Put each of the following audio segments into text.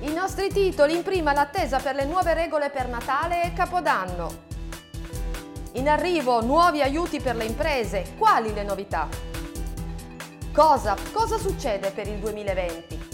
I nostri titoli: in prima l'attesa per le nuove regole per Natale e Capodanno. In arrivo nuovi aiuti per le imprese, quali le novità? COSAP, cosa succede per il 2020?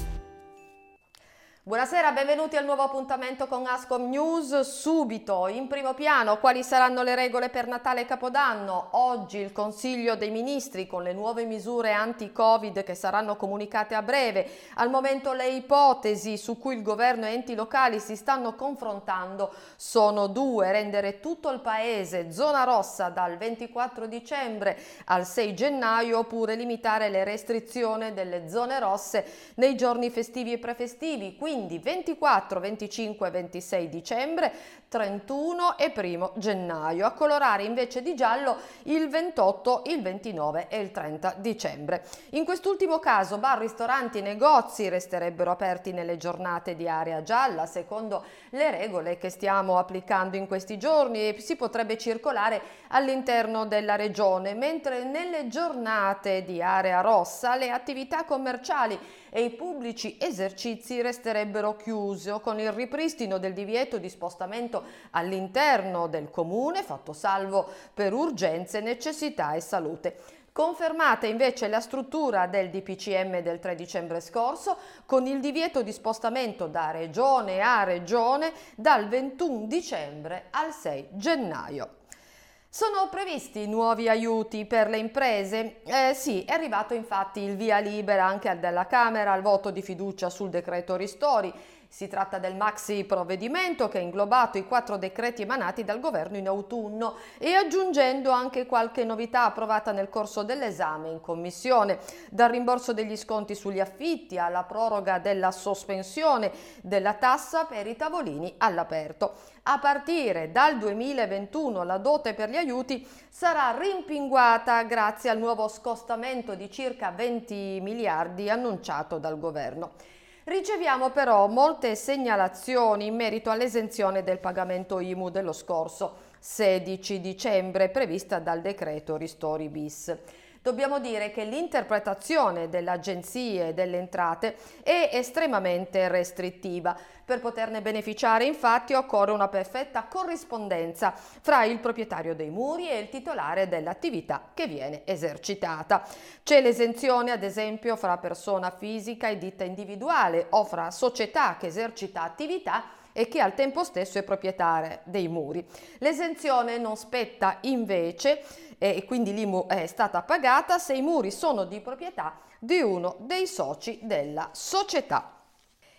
Buonasera, benvenuti al nuovo appuntamento con Ascom News. Subito in primo piano quali saranno le regole per Natale e Capodanno. Oggi il Consiglio dei Ministri con le nuove misure anti-Covid che saranno comunicate a breve. Al momento le ipotesi su cui il governo e enti locali si stanno confrontando sono due: rendere tutto il paese zona rossa dal 24 dicembre al 6 gennaio oppure limitare le restrizioni delle zone rosse nei giorni festivi e prefestivi. Quindi 24, 25 e 26 dicembre, 31 e 1 gennaio. A colorare invece di giallo il 28, il 29 e il 30 dicembre. In quest'ultimo caso bar, ristoranti e negozi resterebbero aperti nelle giornate di area gialla secondo le regole che stiamo applicando in questi giorni, e si potrebbe circolare all'interno della regione, mentre nelle giornate di area rossa le attività commerciali e i pubblici esercizi resterebbero chiusi o con il ripristino del divieto di spostamento all'interno del comune, fatto salvo per urgenze, necessità e salute. Confermata invece la struttura del DPCM del 3 dicembre scorso con il divieto di spostamento da regione a regione dal 21 dicembre al 6 gennaio. Sono previsti nuovi aiuti per le imprese? Sì, è arrivato infatti il via libera anche dalla Camera al voto di fiducia sul decreto Ristori. Si tratta del maxi provvedimento che ha inglobato i 4 decreti emanati dal governo in autunno e aggiungendo anche qualche novità approvata nel corso dell'esame in commissione, dal rimborso degli sconti sugli affitti alla proroga della sospensione della tassa per i tavolini all'aperto. A partire dal 2021 la dote per gli aiuti sarà rimpinguata grazie al nuovo scostamento di circa 20 miliardi annunciato dal governo. Riceviamo però molte segnalazioni in merito all'esenzione del pagamento IMU dello scorso 16 dicembre prevista dal decreto Ristori bis. Dobbiamo dire che l'interpretazione delle agenzie delle entrate è estremamente restrittiva. Per poterne beneficiare infatti occorre una perfetta corrispondenza fra il proprietario dei muri e il titolare dell'attività che viene esercitata. C'è l'esenzione ad esempio fra persona fisica e ditta individuale o fra società che esercita attività e che al tempo stesso è proprietaria dei muri. L'esenzione non spetta invece, e quindi l'IMU è stata pagata, se i muri sono di proprietà di uno dei soci della società.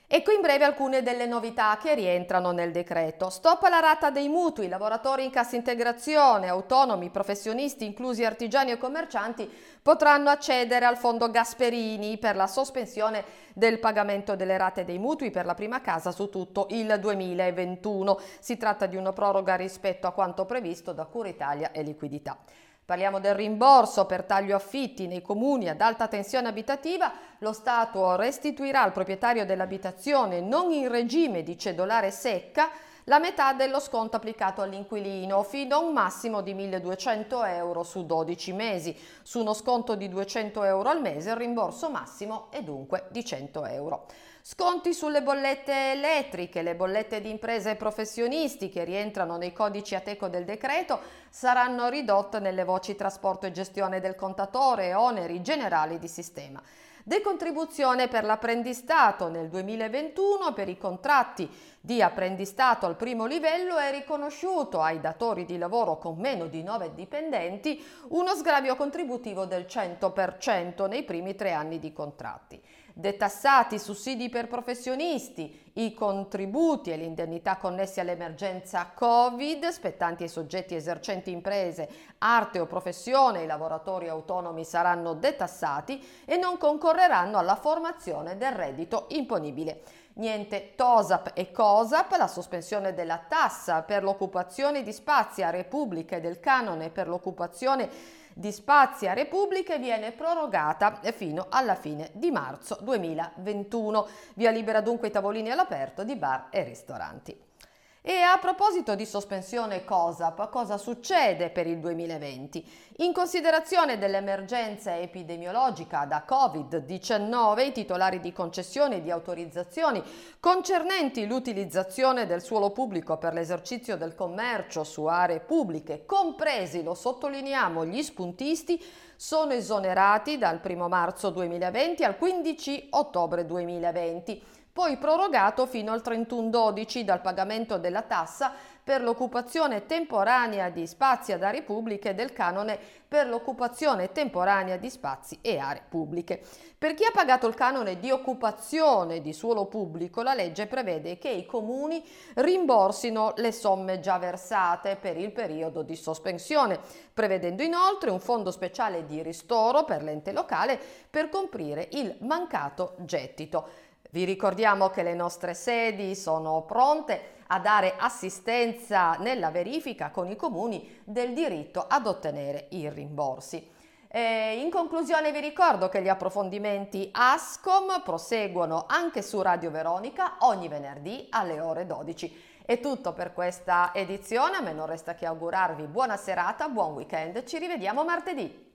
Ecco in breve alcune delle novità che rientrano nel decreto. Stop alla rata dei mutui, lavoratori in cassa integrazione, autonomi, professionisti, inclusi artigiani e commercianti, potranno accedere al fondo Gasperini per la sospensione del pagamento delle rate dei mutui per la prima casa su tutto il 2021. Si tratta di una proroga rispetto a quanto previsto da Cura Italia e Liquidità. Parliamo del rimborso per taglio affitti nei comuni ad alta tensione abitativa. Lo Stato restituirà al proprietario dell'abitazione non in regime di cedolare secca la metà dello sconto applicato all'inquilino, fino a un massimo di 1.200 euro su 12 mesi. Su uno sconto di 200 euro al mese il rimborso massimo è dunque di 100 euro. Sconti sulle bollette elettriche, le bollette di imprese e professionisti che rientrano nei codici Ateco del decreto saranno ridotte nelle voci trasporto e gestione del contatore e oneri generali di sistema. Decontribuzione per l'apprendistato nel 2021 per i contratti di apprendistato al primo livello è riconosciuto ai datori di lavoro con meno di 9 dipendenti uno sgravio contributivo del 100% nei primi 3 anni di contratti. Detassati sussidi per professionisti, i contributi e l'indennità connessi all'emergenza Covid spettanti ai soggetti esercenti imprese, arte o professione, i lavoratori autonomi saranno detassati e non concorreranno alla formazione del reddito imponibile. Niente TOSAP e COSAP, la sospensione della tassa per l'occupazione di spazi a repubblica e del canone per l'occupazione di spazi a repubbliche viene prorogata fino alla fine di marzo 2021. Via libera dunque i tavolini all'aperto di bar e ristoranti. E a proposito di sospensione COSAP, cosa succede per il 2020? In considerazione dell'emergenza epidemiologica da Covid-19, i titolari di concessioni e di autorizzazioni concernenti l'utilizzazione del suolo pubblico per l'esercizio del commercio su aree pubbliche, compresi, lo sottolineiamo, gli spuntisti, sono esonerati dal 1 marzo 2020 al 15 ottobre 2020. Poi prorogato fino al 31/12 dal pagamento della tassa per l'occupazione temporanea di spazi ad aree pubbliche e del canone per l'occupazione temporanea di spazi e aree pubbliche. Per chi ha pagato il canone di occupazione di suolo pubblico, la legge prevede che i comuni rimborsino le somme già versate per il periodo di sospensione, prevedendo inoltre un fondo speciale di ristoro per l'ente locale per coprire il mancato gettito. Vi ricordiamo che le nostre sedi sono pronte a dare assistenza nella verifica con i comuni del diritto ad ottenere i rimborsi. In conclusione vi ricordo che gli approfondimenti Ascom proseguono anche su Radio Veronica ogni venerdì alle ore 12. È tutto per questa edizione, a me non resta che augurarvi buona serata, buon weekend, ci rivediamo martedì.